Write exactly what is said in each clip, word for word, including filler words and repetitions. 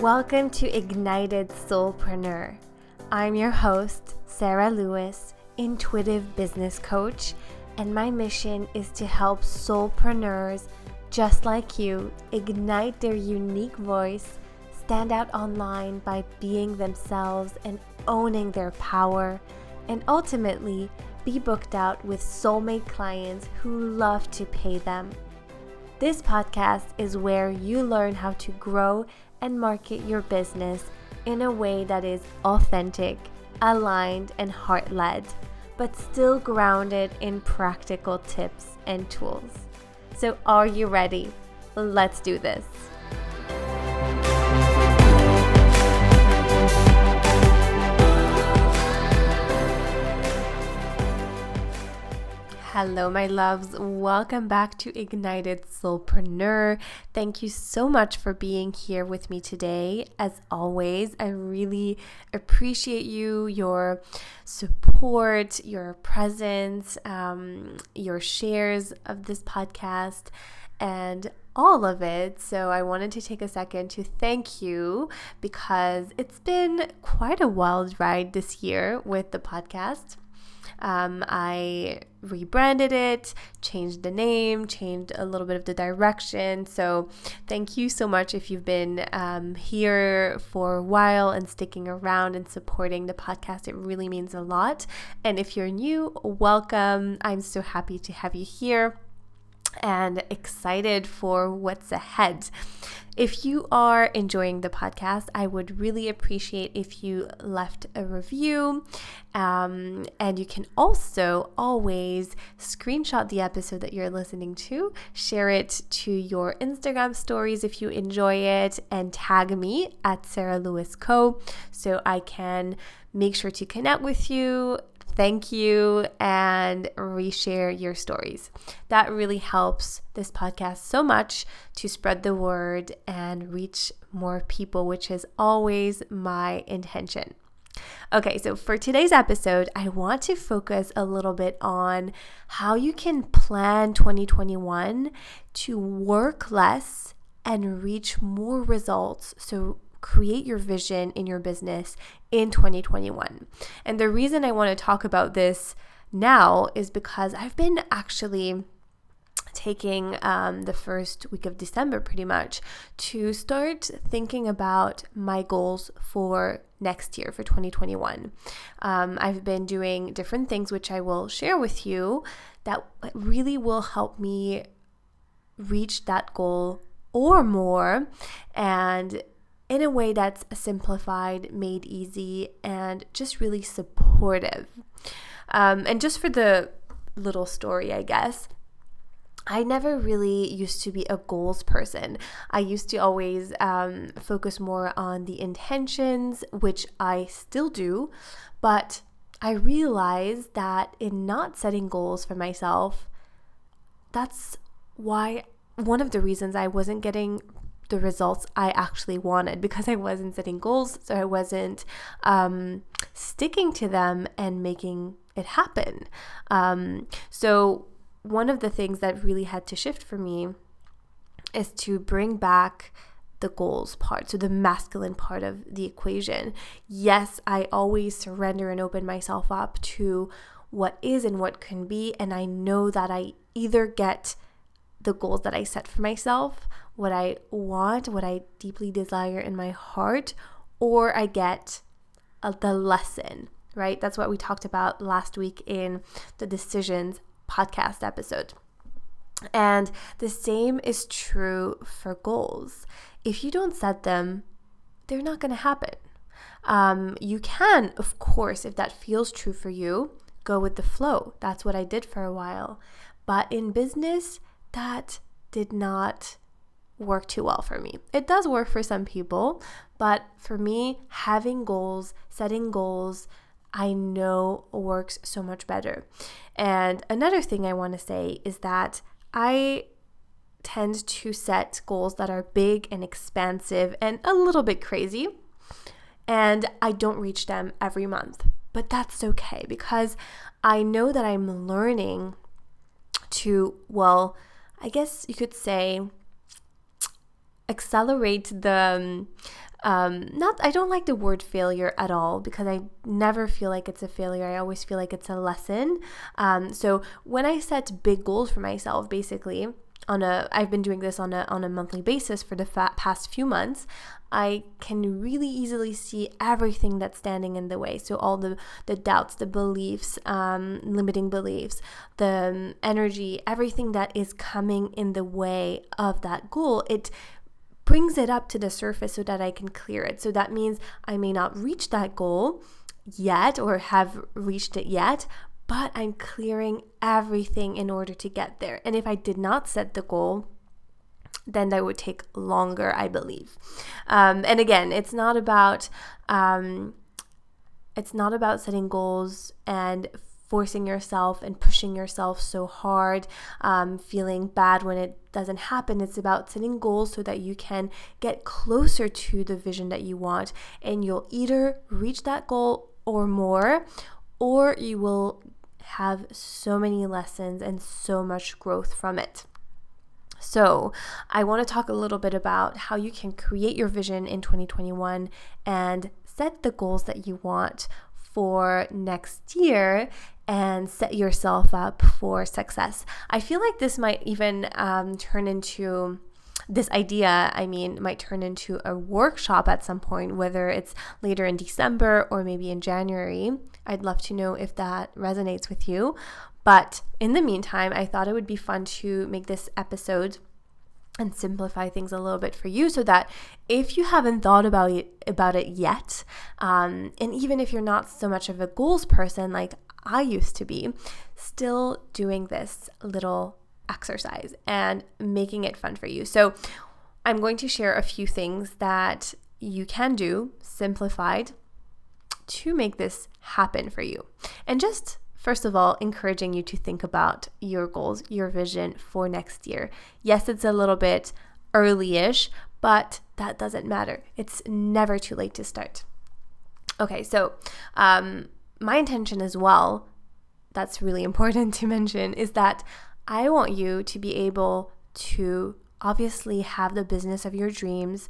Welcome to Ignited Soulpreneur. I'm your host, Sarah Lewis, intuitive business coach, and my mission is to help soulpreneurs just like you ignite their unique voice, stand out online by being themselves and owning their power, and ultimately be booked out with soulmate clients who love to pay them. This podcast is where you learn how to grow and market your business in a way that is authentic, aligned, and heart-led, but still grounded in practical tips and tools. So are you ready? Let's do this. Hello, my loves. Welcome back to Ignited Soulpreneur. Thank you so much for being here with me today. As always, I really appreciate you, your support, your presence, um, your shares of this podcast, and all of it. So I wanted to take a second to thank you because it's been quite a wild ride this year with the podcast. Um, I rebranded it, changed the name, changed a little bit of the direction. So thank you so much if you've been um, here for a while and sticking around and supporting the podcast. It really means a lot. And if you're new, welcome. I'm so happy to have you here and excited for what's ahead. If you are enjoying the podcast, I would really appreciate if you left a review, um, and you can also always screenshot the episode that you're listening to, share it to your Instagram stories if you enjoy it, and tag me at Sarah Lewis Co. so I can make sure to connect with you, thank you, and reshare your stories. That really helps this podcast so much to spread the word and reach more people, which is always my intention. Okay, so for today's episode, I want to focus a little bit on how you can plan twenty twenty-one to work less and reach more results. So create your vision in your business in twenty twenty-one. And the reason I want to talk about this now is because I've been actually taking um, the first week of December pretty much to start thinking about my goals for next year, for twenty twenty-one. Um, I've been doing different things, which I will share with you, that really will help me reach that goal or more, and in a way that's simplified, made easy, and just really supportive. Um, and just for the little story, I guess, I never really used to be a goals person. I used to always um, focus more on the intentions, which I still do, but I realized that in not setting goals for myself, that's why one of the reasons I wasn't getting the results I actually wanted, because I wasn't setting goals, so I wasn't um, sticking to them and making it happen. Um, so one of the things that really had to shift for me is to bring back the goals part, so the masculine part of the equation. Yes, I always surrender and open myself up to what is and what can be, and I know that I either get the goals that I set for myself, what I want, what I deeply desire in my heart, or I get a, the lesson, right? That's what we talked about last week in the Decisions podcast episode. And the same is true for goals. If you don't set them, they're not going to happen. Um, you can, of course, if that feels true for you, go with the flow. That's what I did for a while. But in business, that did not work too well for me. It does work for some people, but for me, having goals, setting goals, I know works so much better. And another thing I want to say is that I tend to set goals that are big and expansive and a little bit crazy, and I don't reach them every month. But that's okay, because I know that I'm learning to, well, I guess you could say, accelerate the um, Um, not, I don't like the word failure at all, because I never feel like it's a failure. I always feel like it's a lesson. Um, so when I set big goals for myself, basically on a, I've been doing this on a on a monthly basis for the fa- past few months. I can really easily see everything that's standing in the way. So all the, the doubts, the beliefs, um, limiting beliefs, the um, energy, everything that is coming in the way of that goal, it brings it up to the surface so that I can clear it. So that means I may not reach that goal yet or have reached it yet, but I'm clearing everything in order to get there. And if I did not set the goal, then that would take longer, I believe. Um, and again, it's not about um, it's not about setting goals and forcing yourself and pushing yourself so hard, um, feeling bad when it doesn't happen. It's about setting goals so that you can get closer to the vision that you want, and you'll either reach that goal or more, or you will have so many lessons and so much growth from it. So I want to talk a little bit about how you can create your vision in twenty twenty-one and set the goals that you want for next year and set yourself up for success. I feel like this might even um, turn into, this idea, I mean, might turn into a workshop at some point, whether it's later in December or maybe in January. I'd love to know if that resonates with you. But in the meantime, I thought it would be fun to make this episode and simplify things a little bit for you, so that if you haven't thought about it about it yet, um, and even if you're not so much of a goals person like I used to be, still doing this little exercise and making it fun for you. So I'm going to share a few things that you can do, simplified, to make this happen for you. And just first of all, encouraging you to think about your goals, your vision for next year. Yes, it's a little bit early-ish, but that doesn't matter. It's never too late to start. Okay, so um, my intention as well, that's really important to mention, is that I want you to be able to obviously have the business of your dreams,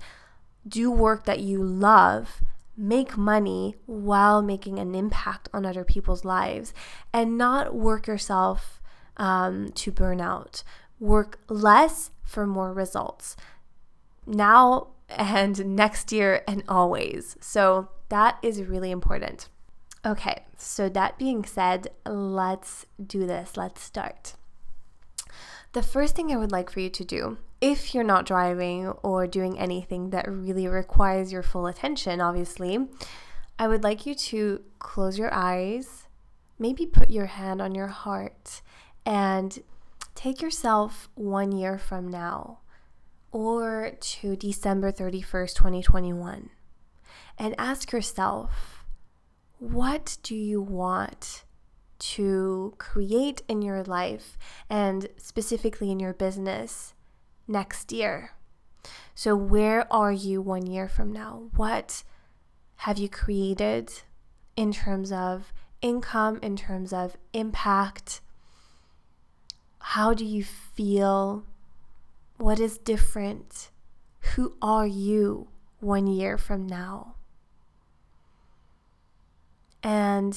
do work that you love, make money while making an impact on other people's lives, and not work yourself um, to burn out. Work less for more results now and next year and always. So that is really important. Okay, so that being said, let's do this. Let's start. The first thing I would like for you to do, if you're not driving or doing anything that really requires your full attention, obviously, I would like you to close your eyes, maybe put your hand on your heart, and take yourself one year from now, or to December thirty-first, twenty twenty-one, and ask yourself, what do you want to create in your life, and specifically in your business, next year? So where are you one year from now? What have you created in terms of income, in terms of impact? How do you feel? What is different? Who are you one year from now? And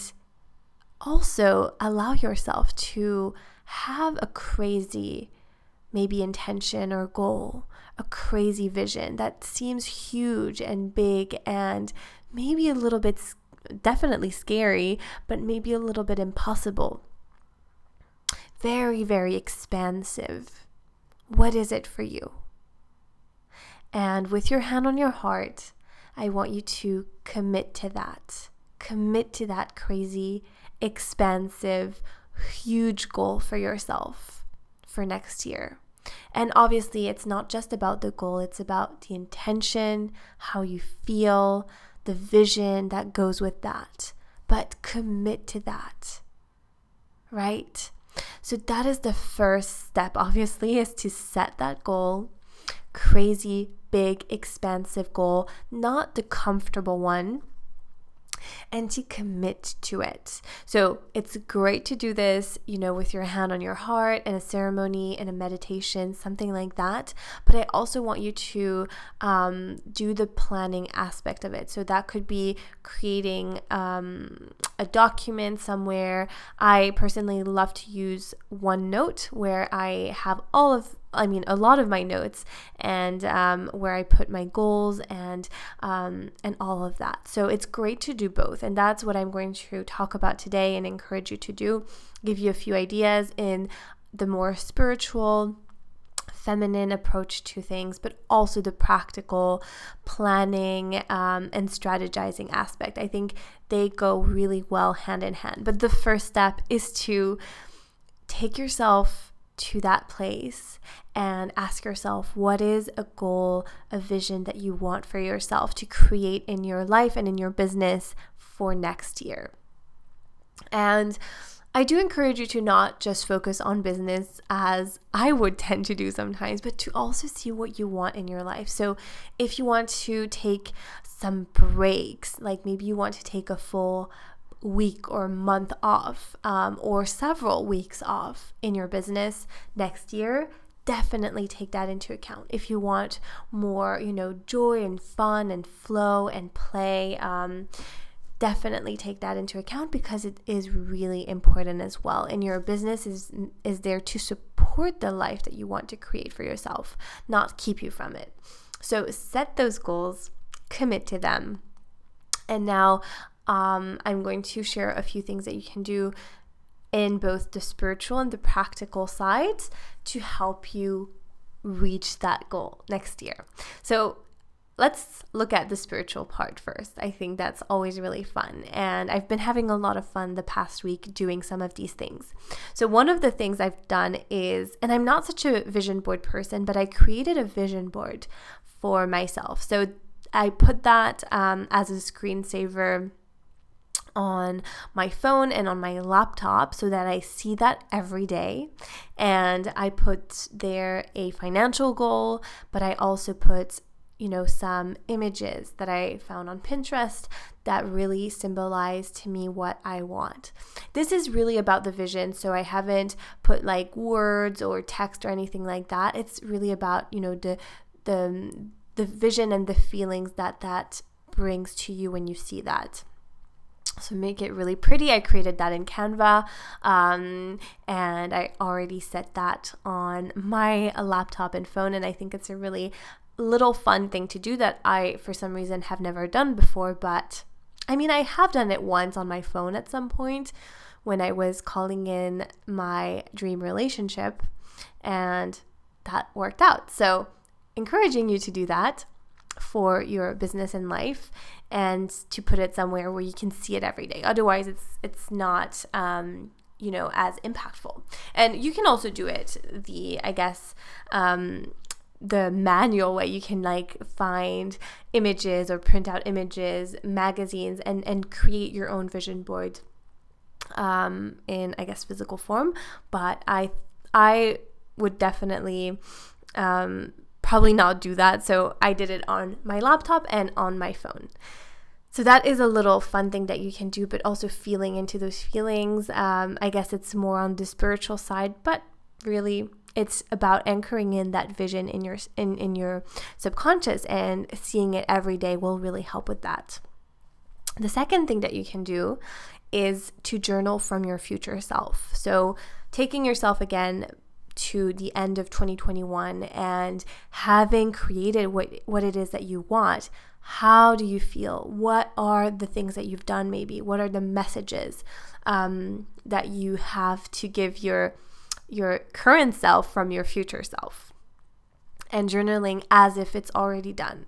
also, allow yourself to have a crazy, maybe intention or goal, a crazy vision that seems huge and big and maybe a little bit, definitely scary, but maybe a little bit impossible. Very, very expansive. What is it for you? And with your hand on your heart, I want you to commit to that. Commit to that crazy, expansive, huge goal for yourself for next year. And obviously, it's not just about the goal, it's about the intention, how you feel, the vision that goes with that. But commit to that, right? So that is the first step, obviously, is to set that goal, crazy, big, expansive goal, not the comfortable one, and to commit to it. So it's great to do this, you know, with your hand on your heart and a ceremony and a meditation, something like that. But I also want you to um, do the planning aspect of it. So that could be creating um, a document somewhere. I personally love to use OneNote, where I have all of I mean, a lot of my notes and um, where I put my goals and um, and all of that. So it's great to do both. And that's what I'm going to talk about today and encourage you to do, give you a few ideas in the more spiritual, feminine approach to things, but also the practical planning um, and strategizing aspect. I think they go really well hand in hand. But the first step is to take yourself to that place and ask yourself, what is a goal, a vision that you want for yourself to create in your life and in your business for next year? And I do encourage you to not just focus on business, as I would tend to do sometimes, but to also see what you want in your life. So if you want to take some breaks, like maybe you want to take a full week or month off um, or several weeks off in your business next year, definitely take that into account. If you want more, you know, joy and fun and flow and play, um, definitely take that into account, because it is really important as well. And your business is is there to support the life that you want to create for yourself, not keep you from it. So set those goals, commit to them. And now Um, I'm going to share a few things that you can do in both the spiritual and the practical sides to help you reach that goal next year. So let's look at the spiritual part first. I think that's always really fun, and I've been having a lot of fun the past week doing some of these things. So one of the things I've done is, and I'm not such a vision board person, but I created a vision board for myself. So I put that um, as a screensaver on my phone and on my laptop, so that I see that every day. And I put there a financial goal, but I also put, you know, some images that I found on Pinterest that really symbolize to me what I want. This is really about the vision, so I haven't put like words or text or anything like that. It's really about, you know, the the the vision and the feelings that that brings to you when you see that. So make it really pretty. I created that in Canva, um, and I already set that on my laptop and phone, and I think it's a really little fun thing to do that I, for some reason, have never done before. But I mean, I have done it once on my phone at some point when I was calling in my dream relationship, and that worked out. So encouraging you to do that for your business and life, and to put it somewhere where you can see it every day. Otherwise, it's it's not um, you know, as impactful. And you can also do it the I guess um, the manual way. You can like find images or print out images, magazines, and and create your own vision board um, in I guess physical form. But I I would definitely. Um, Probably not do that. So I did it on my laptop and on my phone. So that is a little fun thing that you can do, but also feeling into those feelings. Um, I guess it's more on the spiritual side, but really it's about anchoring in that vision in your in, in your subconscious, and seeing it every day will really help with that. The second thing that you can do is to journal from your future self. So taking yourself again to the end of twenty twenty-one and having created what what it is that you want, how do you feel? What are the things that you've done maybe? What are the messages um, that you have to give your your current self from your future self? And journaling as if it's already done,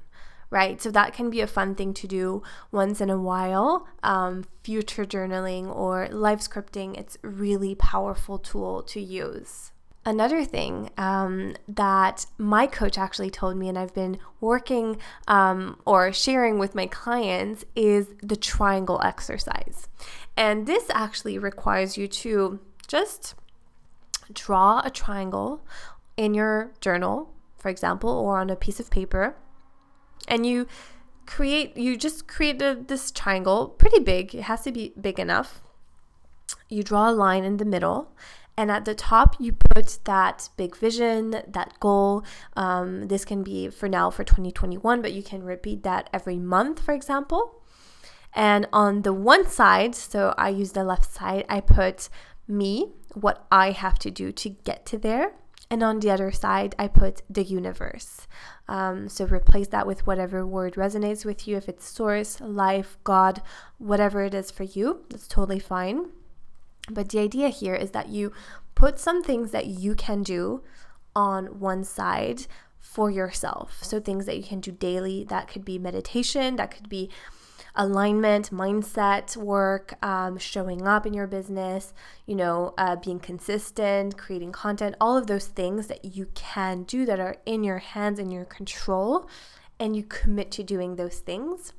right? So that can be a fun thing to do once in a while. Um, future journaling or life scripting, it's a really powerful tool to use. Another thing um, that my coach actually told me, and I've been working um, or sharing with my clients, is the triangle exercise. And this actually requires you to just draw a triangle in your journal, for example, or on a piece of paper, and you create, you just created this triangle, pretty big, it has to be big enough. You draw a line in the middle, and at the top you put that big vision, that goal. Um, this can be for now for twenty twenty-one, but you can repeat that every month, for example. And on the one side, so I use the left side, I put me, what I have to do to get to there. And on the other side, I put the universe. Um, so replace that with whatever word resonates with you. If it's source, life, God, whatever it is for you, that's totally fine. But the idea here is that you put some things that you can do on one side for yourself. So things that you can do daily, that could be meditation, that could be alignment, mindset work, um, showing up in your business, you know, uh, being consistent, creating content, all of those things that you can do that are in your hands, in your control, and you commit to doing those things.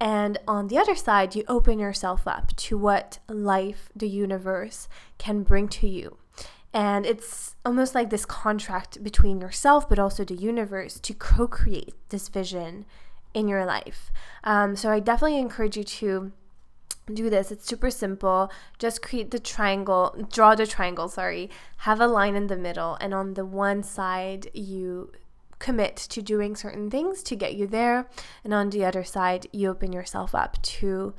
And on the other side, you open yourself up to what life, the universe can bring to you. And it's almost like this contract between yourself, but also the universe, to co-create this vision in your life. Um, so I definitely encourage you to do this. It's super simple. Just create the triangle, draw the triangle, sorry, have a line in the middle, and on the one side you commit to doing certain things to get you there, and on the other side you open yourself up to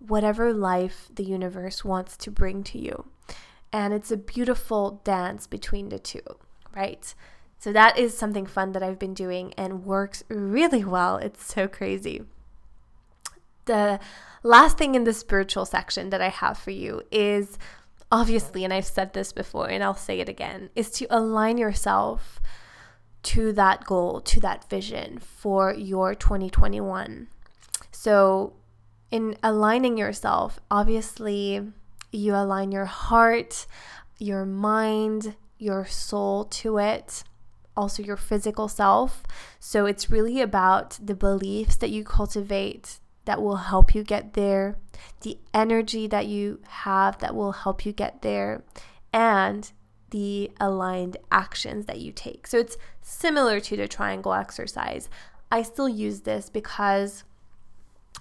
whatever life the universe wants to bring to you. And it's a beautiful dance between the two, right? So that is something fun that I've been doing and works really well. It's so crazy. The last thing in the spiritual section that I have for you is, obviously, and I've said this before and I'll say it again, is to align yourself to that goal, to that vision for your twenty twenty-one. So in aligning yourself, obviously, you align your heart, your mind, your soul to it, also your physical self. So it's really about the beliefs that you cultivate that will help you get there, the energy that you have that will help you get there, and the aligned actions that you take. So it's similar to the triangle exercise. I still use this because,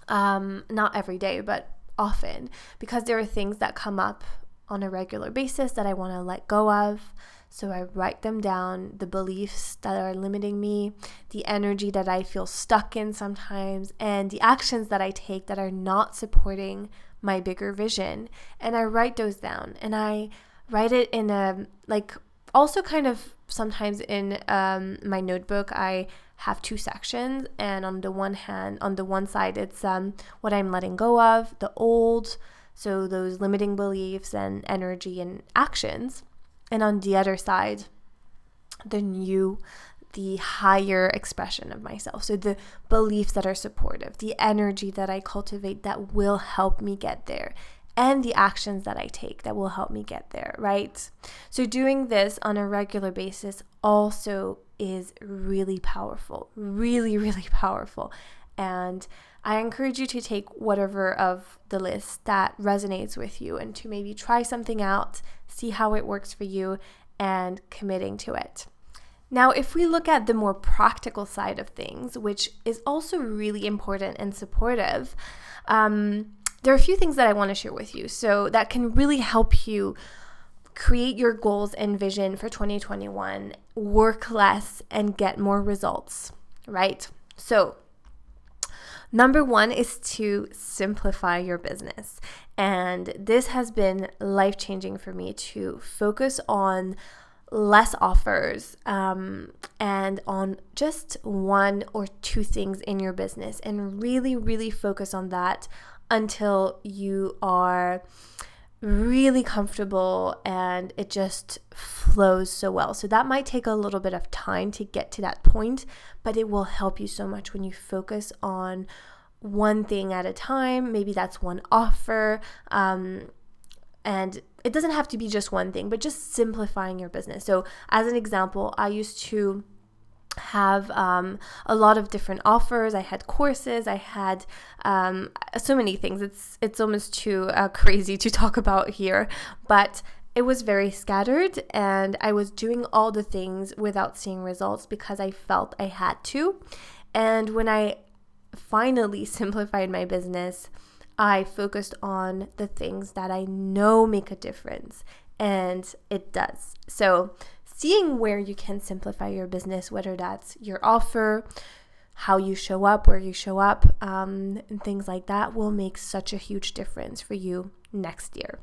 um, not every day, but often, because there are things that come up on a regular basis that I want to let go of. So I write them down, the beliefs that are limiting me, the energy that I feel stuck in sometimes, and the actions that I take that are not supporting my bigger vision. And I write those down, and I write it in a, like, also kind of sometimes in um, my notebook, I have two sections. And on the one hand, on the one side, it's um, what I'm letting go of, the old, so those limiting beliefs and energy and actions. And on the other side, the new, the higher expression of myself. So the beliefs that are supportive, the energy that I cultivate that will help me get there, and the actions that I take that will help me get there, right? So doing this on a regular basis also is really powerful, really, really powerful. And I encourage you to take whatever of the list that resonates with you and to maybe try something out, see how it works for you, and committing to it. Now, if we look at the more practical side of things, which is also really important and supportive, um, there are a few things that I want to share with you. So that can really help you create your goals and vision for twenty twenty-one, work less, and get more results, right? So number one is to simplify your business. And this has been life-changing for me, to focus on less offers um, and on just one or two things in your business, and really, really focus on that until you are really comfortable and it just flows so well. So that might take a little bit of time to get to that point, but it will help you so much when you focus on one thing at a time. Maybe that's one offer, um, and it doesn't have to be just one thing, but just simplifying your business. So as an example, I used to have um, a lot of different offers. I had courses, I had um, so many things. It's it's almost too uh, crazy to talk about here, but it was very scattered, and I was doing all the things without seeing results because I felt I had to. And when I finally simplified my business, I focused on the things that I know make a difference, and it does. So seeing where you can simplify your business, whether that's your offer, how you show up, where you show up, um, and things like that will make such a huge difference for you next year.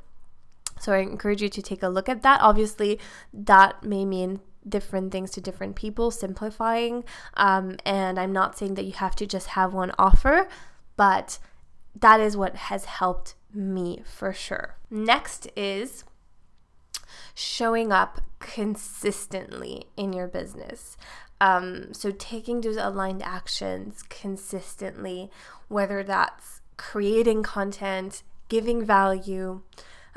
So I encourage you to take a look at that. Obviously, that may mean different things to different people, simplifying. Um, and I'm not saying that you have to just have one offer, but that is what has helped me for sure. Next is showing up consistently in your business. Um, so taking those aligned actions consistently, whether that's creating content, giving value,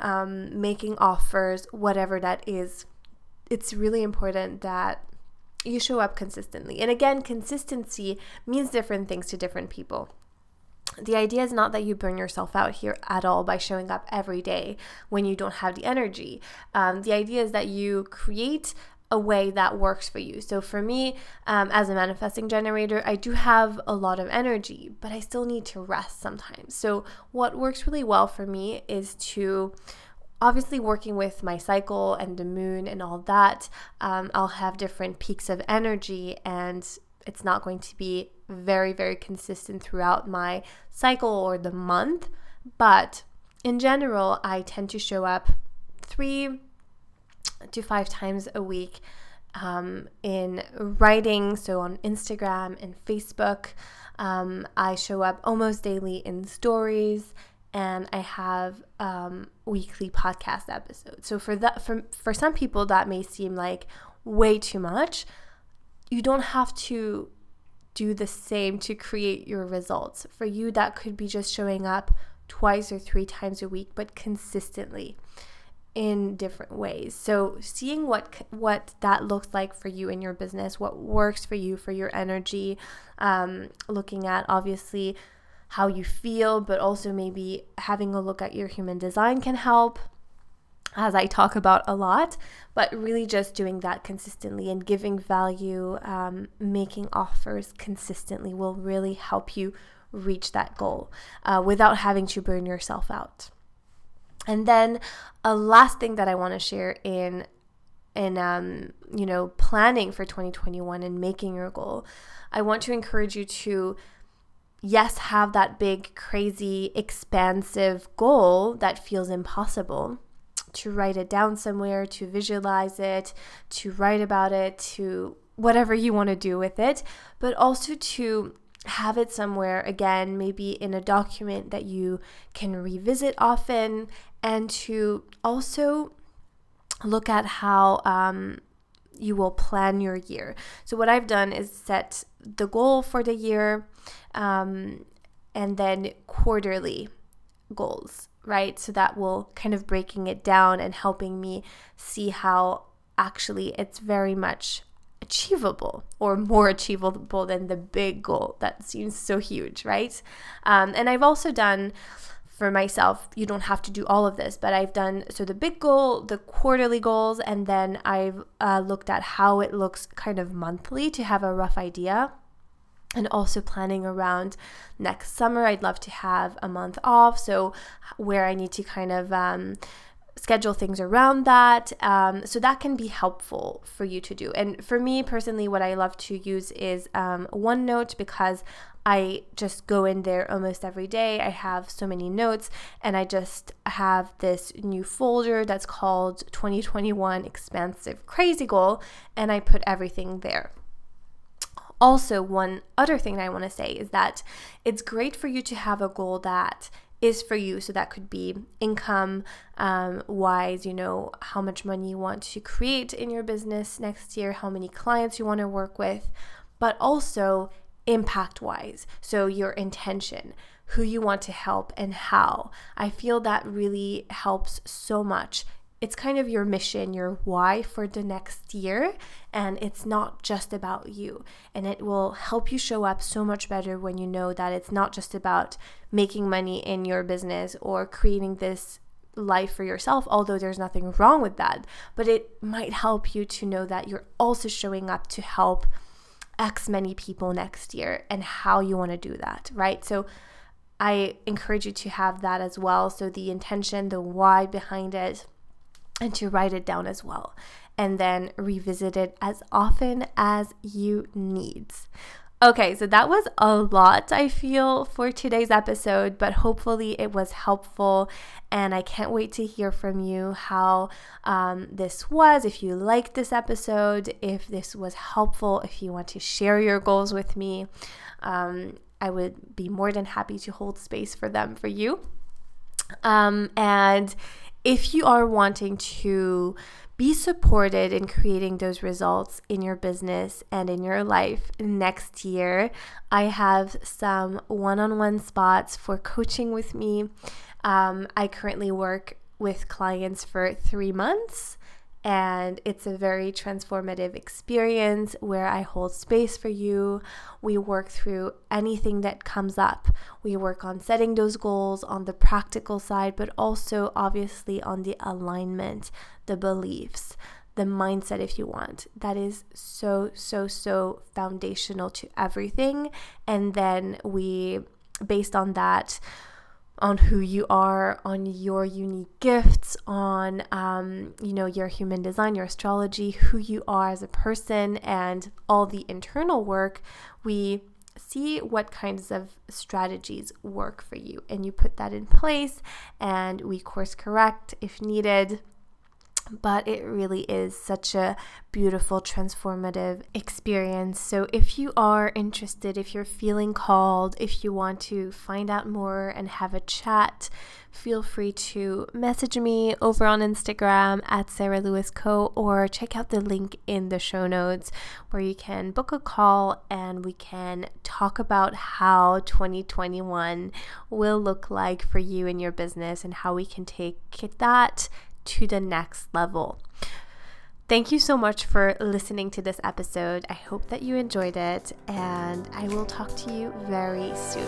um, making offers, whatever that is, it's really important that you show up consistently. And again, consistency means different things to different people. The idea is not that you burn yourself out here at all by showing up every day when you don't have the energy. Um, the idea is that you create a way that works for you. So for me, um, as a manifesting generator, I do have a lot of energy, but I still need to rest sometimes. So what works really well for me is to, obviously working with my cycle and the moon and all that, um, I'll have different peaks of energy, and it's not going to be very, very consistent throughout my cycle or the month. But in general, I tend to show up three to five times a week um, in writing. So on Instagram and Facebook, um, I show up almost daily in stories, and I have um, weekly podcast episodes. So for that, for, for some people that may seem like way too much. You don't have to do the same to create your results. For you, that could be just showing up twice or three times a week, but consistently in different ways. So seeing what what that looks like for you in your business, what works for you for your energy, um, looking at obviously how you feel, but also maybe having a look at your human design can help, as I talk about a lot, but really just doing that consistently and giving value, um, making offers consistently will really help you reach that goal uh, without having to burn yourself out. And then a last thing that I want to share in, in um, you know, planning for twenty twenty-one and making your goal, I want to encourage you to yes, have that big, crazy, expansive goal that feels impossible, to write it down somewhere, to visualize it, to write about it, to whatever you want to do with it, but also to have it somewhere, again, maybe in a document that you can revisit often, and to also look at how um, you will plan your year. So what I've done is set the goal for the year um, and then quarterly goals. Right? So that will kind of breaking it down and helping me see how actually it's very much achievable or more achievable than the big goal that seems so huge, right? Um, and I've also done for myself, you don't have to do all of this, but I've done, so the big goal, the quarterly goals, and then I've uh, looked at how it looks kind of monthly to have a rough idea. And also planning around next summer, I'd love to have a month off, so where I need to kind of um, schedule things around that. Um, so that can be helpful for you to do. And for me personally, what I love to use is um, OneNote, because I just go in there almost every day. I have so many notes, and I just have this new folder that's called twenty twenty-one Expansive Crazy Goal, and I put everything there. Also, one other thing that I want to say is that it's great for you to have a goal that is for you. So that could be income um, wise, you know, how much money you want to create in your business next year, how many clients you want to work with, but also impact wise. So your intention, who you want to help and how. I feel that really helps so much. It's kind of your mission, your why for the next year, and it's not just about you. And it will help you show up so much better when you know that it's not just about making money in your business or creating this life for yourself, although there's nothing wrong with that. But it might help you to know that you're also showing up to help X many people next year and how you want to do that, right? So I encourage you to have that as well. So the intention, the why behind it, and to write it down as well. And then revisit it as often as you need. Okay, so that was a lot, I feel, for today's episode, but hopefully it was helpful, and I can't wait to hear from you how um, this was, if you liked this episode, if this was helpful, if you want to share your goals with me. Um, I would be more than happy to hold space for them for you. Um, and if you are wanting to be supported in creating those results in your business and in your life next year, I have some one-on-one spots for coaching with me. Um, I currently work with clients for three months, and it's a very transformative experience where I hold space for you. We work through anything that comes up. We work on setting those goals on the practical side, but also obviously on the alignment, the beliefs, the mindset, if you want. That is so, so, so foundational to everything. And then we, based on that, on who you are, on your unique gifts, on, um, you know, your human design, your astrology, who you are as a person, and all the internal work, we see what kinds of strategies work for you. And you put that in place, and we course correct if needed. But it really is such a beautiful, transformative experience. So if you are interested, if you're feeling called, if you want to find out more and have a chat, feel free to message me over on Instagram at Sarah Lewis Co, or check out the link in the show notes where you can book a call and we can talk about how twenty twenty-one will look like for you and your business and how we can take that to the next level. Thank you so much for listening to this episode. I hope that you enjoyed it, and I will talk to you very soon.